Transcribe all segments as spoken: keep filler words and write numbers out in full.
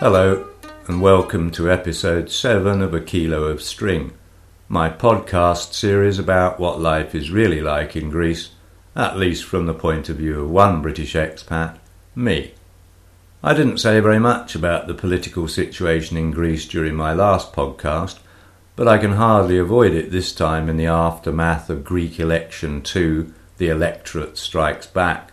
Hello, and welcome to episode seven of A Kilo of String, my podcast series about what life is really like in Greece, at least from the point of view of one British expat, me. I didn't say very much about the political situation in Greece during my last podcast, but I can hardly avoid it this time in the aftermath of Greek election two, the electorate strikes back.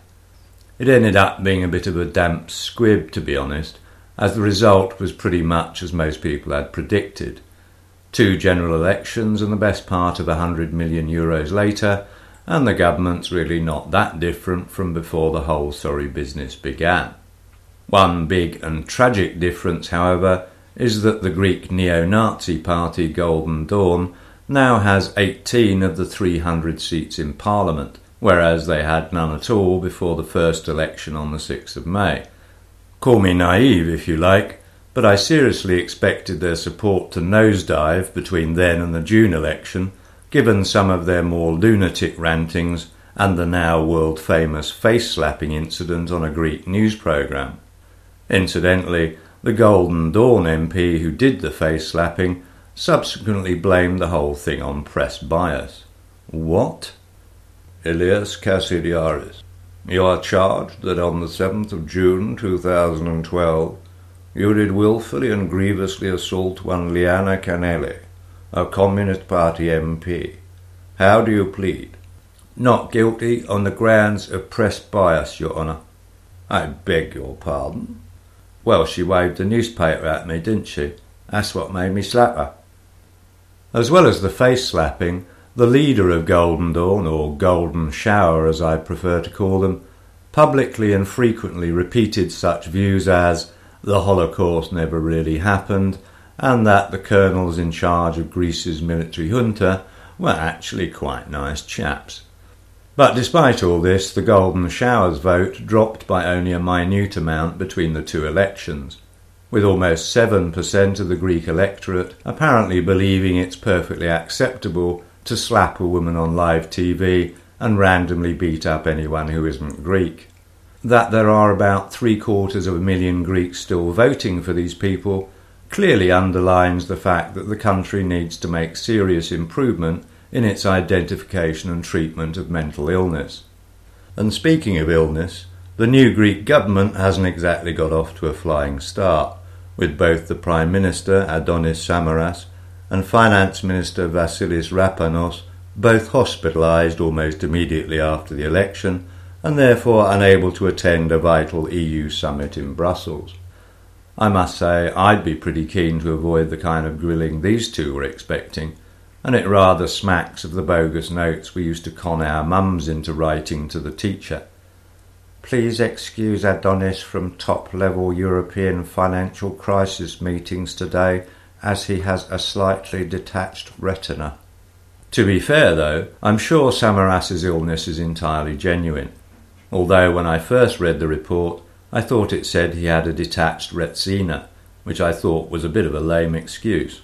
It ended up being a bit of a damp squib, to be honest, as the result was pretty much as most people had predicted. Two general elections and the best part of a hundred million euros later, and the government's really not that different from before the whole sorry business began. One big and tragic difference, however, is that the Greek neo-Nazi party Golden Dawn now has eighteen of the three hundred seats in Parliament, whereas they had none at all before the first election on the sixth of May. Call me naive if you like, but I seriously expected their support to nosedive between then and the June election, given some of their more lunatic rantings and the now world-famous face-slapping incident on a Greek news programme. Incidentally, the Golden Dawn M P who did the face-slapping subsequently blamed the whole thing on press bias. What? Elias Kasidiaris. You are charged that on the seventh of June two thousand twelve you did wilfully and grievously assault one Liana Canelli, a Communist Party M P. How do you plead? Not guilty on the grounds of press bias, Your Honour. I beg your pardon. Well, she waved a newspaper at me, didn't she? That's what made me slap her. As well as the face-slapping, the leader of Golden Dawn, or Golden Shower as I prefer to call them, publicly and frequently repeated such views as the Holocaust never really happened and that the colonels in charge of Greece's military junta were actually quite nice chaps. But despite all this, the Golden Shower's vote dropped by only a minute amount between the two elections, with almost seven percent of the Greek electorate apparently believing it's perfectly acceptable to slap a woman on live T V and randomly beat up anyone who isn't Greek. That there are about three quarters of a million Greeks still voting for these people clearly underlines the fact that the country needs to make serious improvement in its identification and treatment of mental illness. And speaking of illness, the new Greek government hasn't exactly got off to a flying start, with both the Prime Minister, Adonis Samaras, and Finance Minister Vassilis Rapanos both hospitalised almost immediately after the election and therefore unable to attend a vital E U summit in Brussels. I must say I'd be pretty keen to avoid the kind of grilling these two were expecting, and it rather smacks of the bogus notes we used to con our mums into writing to the teacher. Please excuse Adonis from top-level European financial crisis meetings today, as he has a slightly detached retina. To be fair, though, I'm sure Samaras's illness is entirely genuine, although when I first read the report, I thought it said he had a detached retina, which I thought was a bit of a lame excuse.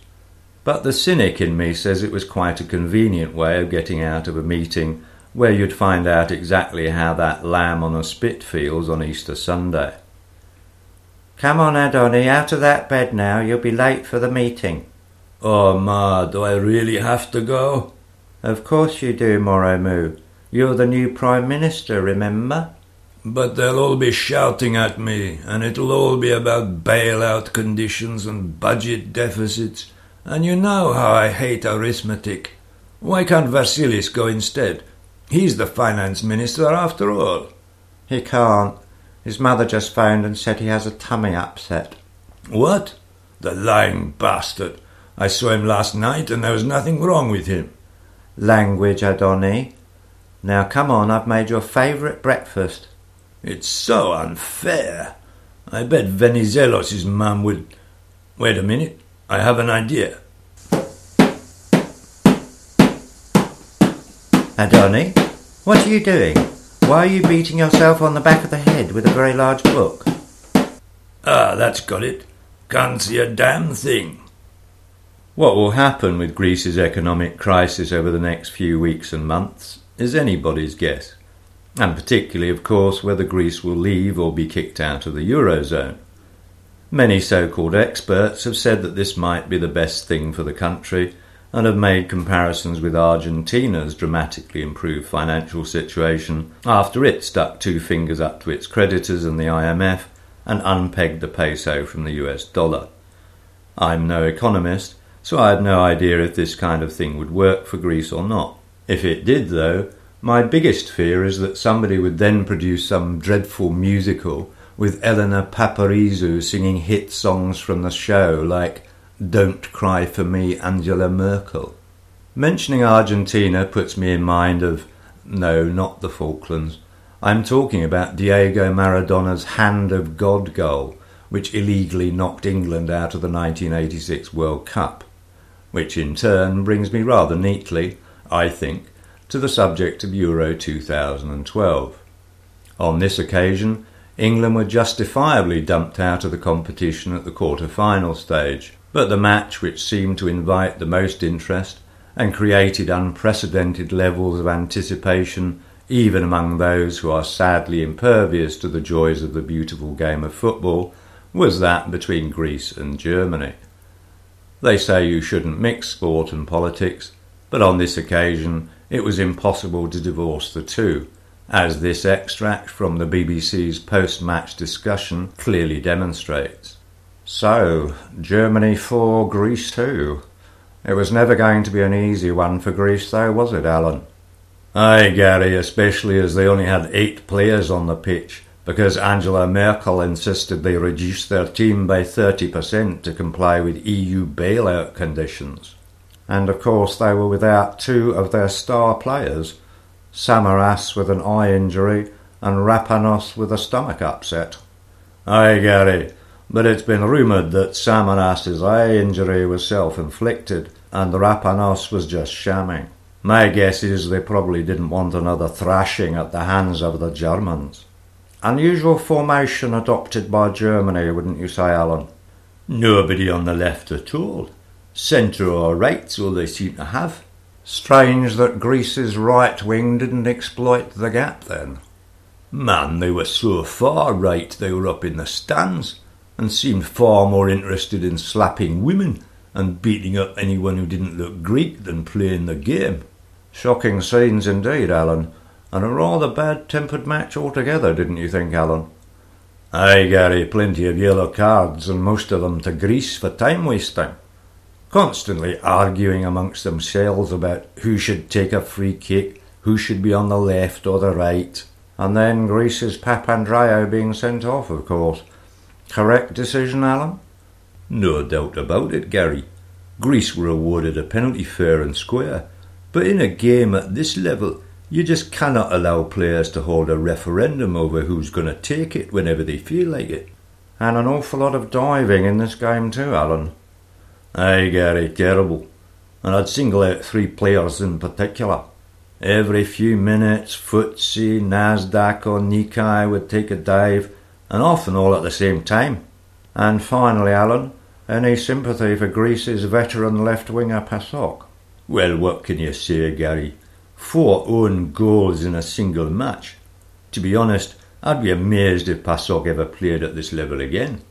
But the cynic in me says it was quite a convenient way of getting out of a meeting where you'd find out exactly how that lamb on a spit feels on Easter Sunday. Come on, Adoni, out of that bed now. You'll be late for the meeting. Oh, Ma, do I really have to go? Of course you do, Moromu. You're the new Prime Minister, remember? But they'll all be shouting at me, and it'll all be about bailout conditions and budget deficits, and you know how I hate arithmetic. Why can't Vassilis go instead? He's the Finance Minister after all. He can't. His mother just phoned and said he has a tummy upset. What? The lying bastard. I saw him last night and there was nothing wrong with him. Language, Adoni. Now come on, I've made your favourite breakfast. It's so unfair. I bet Venizelos' mum would... Wait a minute, I have an idea. Adoni, what are you doing? Why are you beating yourself on the back of the head with a very large book? Ah, that's got it. Can't see a damn thing. What will happen with Greece's economic crisis over the next few weeks and months is anybody's guess, and particularly, of course, whether Greece will leave or be kicked out of the Eurozone. Many so-called experts have said that this might be the best thing for the country and have made comparisons with Argentina's dramatically improved financial situation after it stuck two fingers up to its creditors and the I M F and unpegged the peso from the U S dollar. I'm no economist, so I had no idea if this kind of thing would work for Greece or not. If it did, though, my biggest fear is that somebody would then produce some dreadful musical with Elena Paparizou singing hit songs from the show like "Don't Cry for Me, Angela Merkel." Mentioning Argentina puts me in mind of, no, not the Falklands. I'm talking about Diego Maradona's Hand of God goal, which illegally knocked England out of the nineteen eighty-six World Cup. Which in turn brings me rather neatly, I think, to the subject of Euro two thousand twelve. On this occasion, England were justifiably dumped out of the competition at the quarter-final stage, but the match which seemed to invite the most interest and created unprecedented levels of anticipation even among those who are sadly impervious to the joys of the beautiful game of football, was that between Greece and Germany. They say you shouldn't mix sport and politics, but on this occasion it was impossible to divorce the two, as this extract from the B B C's post-match discussion clearly demonstrates. "So, Germany four, Greece two. It was never going to be an easy one for Greece, though, was it, Alan?" "Aye, Gary, especially as they only had eight players on the pitch, because Angela Merkel insisted they reduce their team by thirty percent to comply with E U bailout conditions. And of course they were without two of their star players, Samaras with an eye injury and Rapanos with a stomach upset." "Aye, Gary, but it's been rumoured that Samaras's eye injury was self-inflicted and Rapanos was just shamming. My guess is they probably didn't want another thrashing at the hands of the Germans." "Unusual formation adopted by Germany, wouldn't you say, Alan?" "Nobody on the left at all. Centre or right's all they seem to have." "Strange that Greece's right wing didn't exploit the gap, then." "Man, they were so far right they were up in the stands, and seemed far more interested in slapping women and beating up anyone who didn't look Greek than playing the game." "Shocking scenes indeed, Alan, and a rather bad-tempered match altogether, didn't you think, Alan?" "Aye, Gary, plenty of yellow cards, and most of them to Greece for time-wasting. Constantly arguing amongst themselves about who should take a free kick, who should be on the left or the right. And then Greece's Papandreou being sent off, of course. Correct decision, Alan?" "No doubt about it, Gary. Greece were awarded a penalty fair and square, but in a game at this level you just cannot allow players to hold a referendum over who's going to take it whenever they feel like it." "And an awful lot of diving in this game too, Alan." "Aye, Gary, terrible. And I'd single out three players in particular. Every few minutes, F T S E, NASDAQ or Nikkei would take a dive, and often all at the same time." "And finally, Alan, any sympathy for Greece's veteran left-winger PASOK?" "Well, what can you say, Gary? Four own goals in a single match. To be honest, I'd be amazed if PASOK ever played at this level again."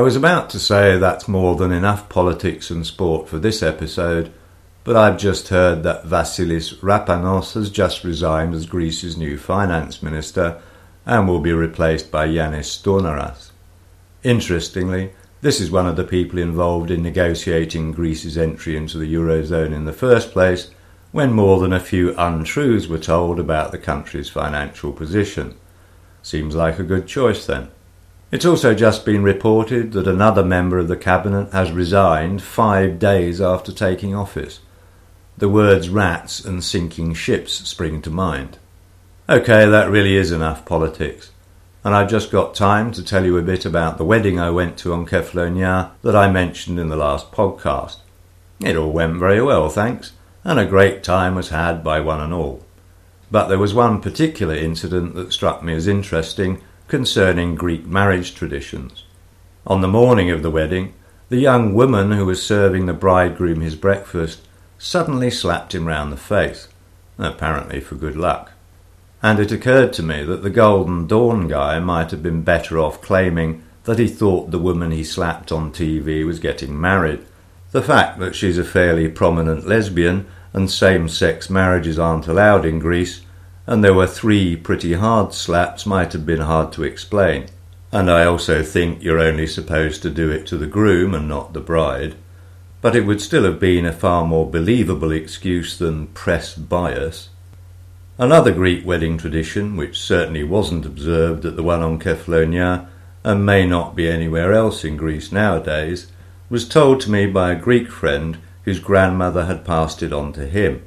I was about to say that's more than enough politics and sport for this episode, but I've just heard that Vassilis Rapanos has just resigned as Greece's new finance minister and will be replaced by Yanis Stournaras. Interestingly, this is one of the people involved in negotiating Greece's entry into the Eurozone in the first place, when more than a few untruths were told about the country's financial position. Seems like a good choice then. It's also just been reported that another member of the cabinet has resigned five days after taking office. The words rats and sinking ships spring to mind. OK, that really is enough politics. And I've just got time to tell you a bit about the wedding I went to on Kefalonia that I mentioned in the last podcast. It all went very well, thanks, and a great time was had by one and all. But there was one particular incident that struck me as interesting concerning Greek marriage traditions. On the morning of the wedding, the young woman who was serving the bridegroom his breakfast suddenly slapped him round the face, apparently for good luck. And it occurred to me that the Golden Dawn guy might have been better off claiming that he thought the woman he slapped on T V was getting married. The fact that she's a fairly prominent lesbian and same-sex marriages aren't allowed in Greece, and there were three pretty hard slaps, might have been hard to explain. And I also think you're only supposed to do it to the groom and not the bride. But it would still have been a far more believable excuse than press bias. Another Greek wedding tradition, which certainly wasn't observed at the one on Kefalonia, and may not be anywhere else in Greece nowadays, was told to me by a Greek friend whose grandmother had passed it on to him.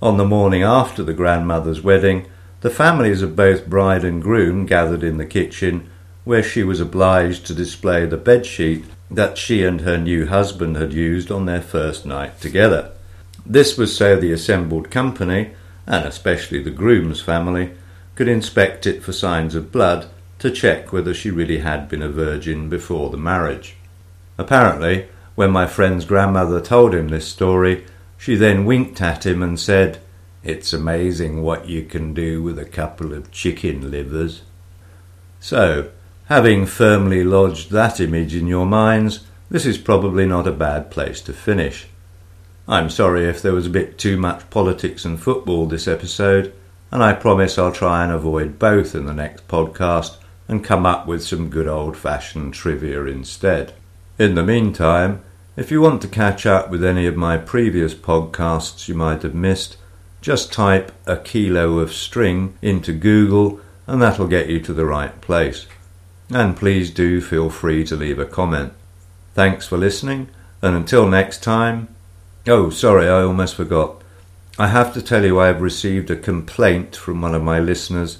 On the morning after the grandmother's wedding, the families of both bride and groom gathered in the kitchen, where she was obliged to display the bedsheet that she and her new husband had used on their first night together. This was so the assembled company, and especially the groom's family, could inspect it for signs of blood to check whether she really had been a virgin before the marriage. Apparently, when my friend's grandmother told him this story, she then winked at him and said, "It's amazing what you can do with a couple of chicken livers." So, having firmly lodged that image in your minds, this is probably not a bad place to finish. I'm sorry if there was a bit too much politics and football this episode, and I promise I'll try and avoid both in the next podcast and come up with some good old-fashioned trivia instead. In the meantime, if you want to catch up with any of my previous podcasts you might have missed, just type A Kilo of String into Google and that'll get you to the right place. And please do feel free to leave a comment. Thanks for listening, and until next time... Oh, sorry, I almost forgot. I have to tell you I have received a complaint from one of my listeners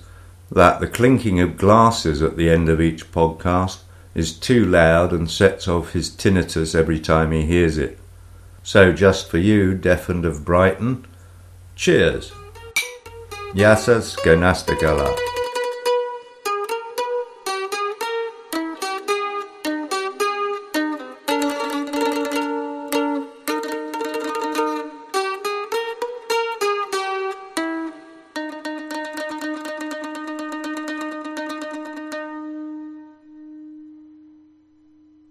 that the clinking of glasses at the end of each podcast is too loud and sets off his tinnitus every time he hears it. So just for you, deafened of Brighton, cheers. Yasas Gonastakala.